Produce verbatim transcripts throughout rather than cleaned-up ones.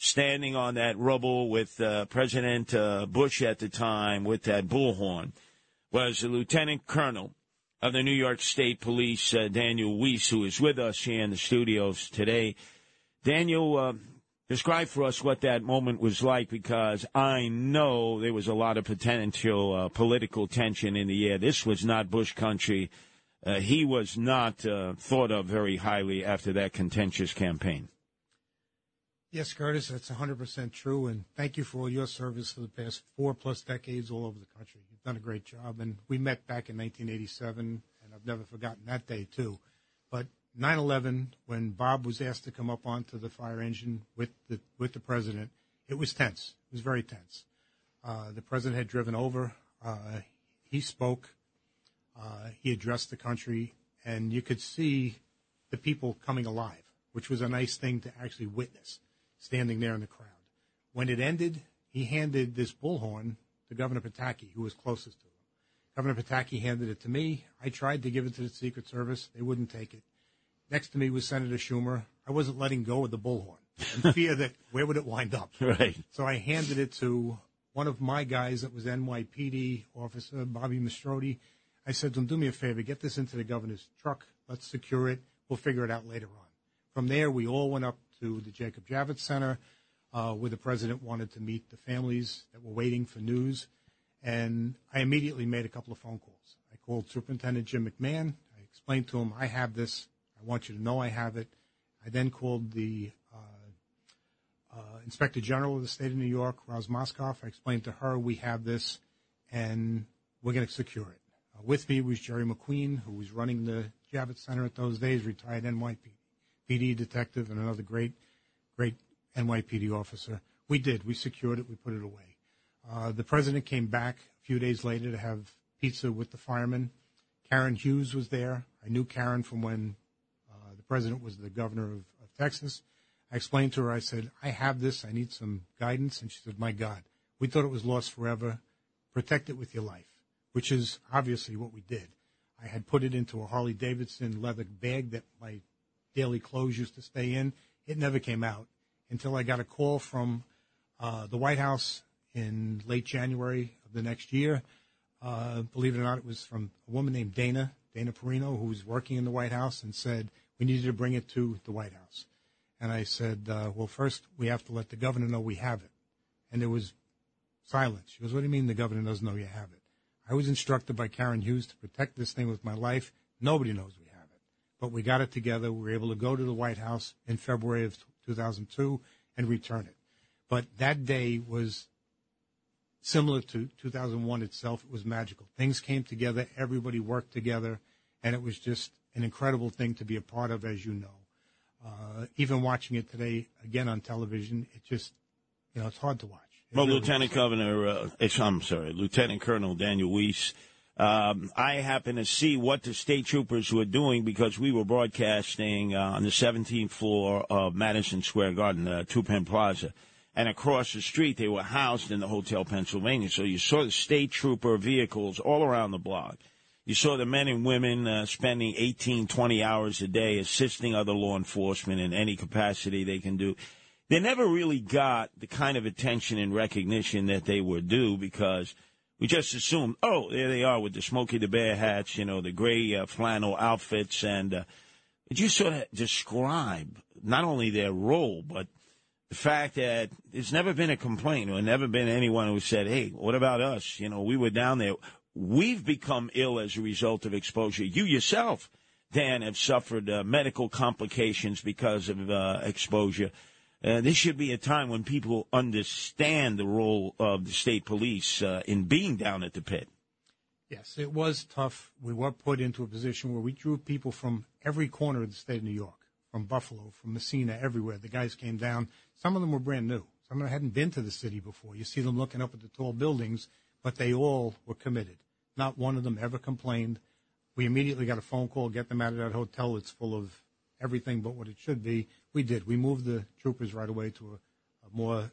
Standing on that rubble with uh, President uh, Bush at the time with that bullhorn was the Lieutenant Colonel of the New York State Police, uh, Daniel Wiese, who is with us here in the studios today. Daniel, uh, describe for us what that moment was like, because I know there was a lot of potential uh, political tension in the air. This was not Bush country. Uh, he was not uh, thought of very highly after that contentious campaign. Yes, Curtis, that's one hundred percent true, and thank you for all your service for the past four-plus decades all over the country. You've done a great job, and we met back in nineteen eighty-seven, and I've never forgotten that day, too. But nine eleven, when Bob was asked to come up onto the fire engine with the with the president, it was tense. It was very tense. Uh, the president had driven over. Uh, he spoke. Uh, he addressed the country, and you could see the people coming alive, which was a nice thing to actually witness, standing there in the crowd. When it ended, he handed this bullhorn to Governor Pataki, who was closest to him. Governor Pataki handed it to me. I tried to give it to the Secret Service. They wouldn't take it. Next to me was Senator Schumer. I wasn't letting go of the bullhorn in fear that where would it wind up? Right. So I handed it to one of my guys that was N Y P D officer, Bobby Mastrody. I said to him, do me a favor, get this into the governor's truck. Let's secure it. We'll figure it out later on. From there, we all went up to the Jacob Javits Center, uh, where the president wanted to meet the families that were waiting for news. And I immediately made a couple of phone calls. I called Superintendent Jim McMahon. I explained to him, I have this. I want you to know I have it. I then called the uh, uh, Inspector General of the state of New York, Roz Moskoff. I explained to her, we have this, and we're going to secure it. Uh, with me was Jerry McQueen, who was running the Javits Center at those days, retired N Y P D detective and another great, great N Y P D officer. We did. We secured it. We put it away. Uh, the president came back a few days later to have pizza with the firemen. Karen Hughes was there. I knew Karen from when uh, the president was the governor of, of Texas. I explained to her, I said, I have this. I need some guidance. And she said, my God, we thought it was lost forever. Protect it with your life, which is obviously what we did. I had put it into a Harley-Davidson leather bag that my daily clothes used to stay in. It never came out until I got a call from uh, the White House in late January of the next year. Uh, believe it or not, it was from a woman named Dana, Dana Perino, who was working in the White House, and said, we need you to bring it to the White House. And I said, uh, well, first we have to let the governor know we have it. And there was silence. She goes, what do you mean the governor doesn't know you have it? I was instructed by Karen Hughes to protect this thing with my life. Nobody knows we have it. But we got it together. We were able to go to the White House in February of two thousand two and return it. But that day was similar to two thousand one itself. It was magical. Things came together. Everybody worked together. And it was just an incredible thing to be a part of, as you know. Uh, even watching it today, again, on television, it just, you know, it's hard to watch. It well, really Lieutenant Governor, uh, I'm sorry, Lieutenant Colonel Daniel Wiese, Um, I happened to see what the state troopers were doing because we were broadcasting uh, on the seventeenth floor of Madison Square Garden, uh, Two Penn Plaza. And across the street, they were housed in the Hotel Pennsylvania. So you saw the state trooper vehicles all around the block. You saw the men and women uh, spending eighteen, twenty hours a day assisting other law enforcement in any capacity they can do. They never really got the kind of attention and recognition that they were due because we just assumed, oh, there they are with the Smokey the Bear hats, you know, the gray uh, flannel outfits. And uh, would you sort of describe not only their role, but the fact that there's never been a complaint or never been anyone who said, hey, what about us? You know, we were down there. We've become ill as a result of exposure. You yourself, Dan, have suffered uh, medical complications because of uh, exposure. Uh, this should be a time when people understand the role of the state police uh, in being down at the pit. Yes, it was tough. We were put into a position where we drew people from every corner of the state of New York, from Buffalo, from Messina, everywhere. The guys came down. Some of them were brand new. Some of them hadn't been to the city before. You see them looking up at the tall buildings, but they all were committed. Not one of them ever complained. We immediately got a phone call, get them out of that hotel. It's full of everything but what it should be. We did. We moved the troopers right away to a, a more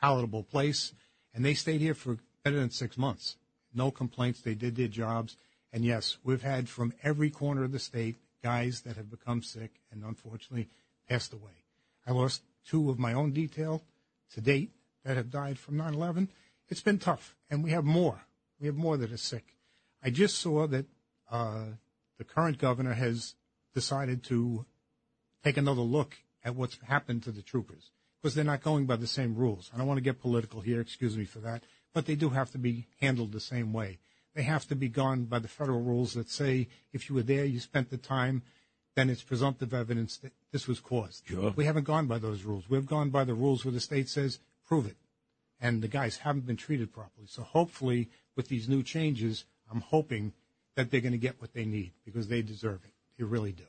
palatable place, and they stayed here for better than six months. No complaints. They did their jobs. And, yes, we've had from every corner of the state guys that have become sick and, unfortunately, passed away. I lost two of my own detail to date that have died from nine eleven. It's been tough, and we have more. We have more that are sick. I just saw that uh, the current governor has decided to take another look at what's happened to the troopers because they're not going by the same rules. I don't want to get political here. Excuse me for that. But they do have to be handled the same way. They have to be gone by the federal rules that say if you were there, you spent the time, then it's presumptive evidence that this was caused. Sure. We haven't gone by those rules. We've gone by the rules where the state says, prove it. And the guys haven't been treated properly. So hopefully with these new changes, I'm hoping that they're going to get what they need because they deserve it. They really do.